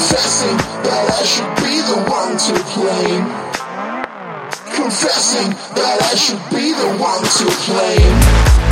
confessing that I should be the one to blame. Confessing that I should be the one to blame.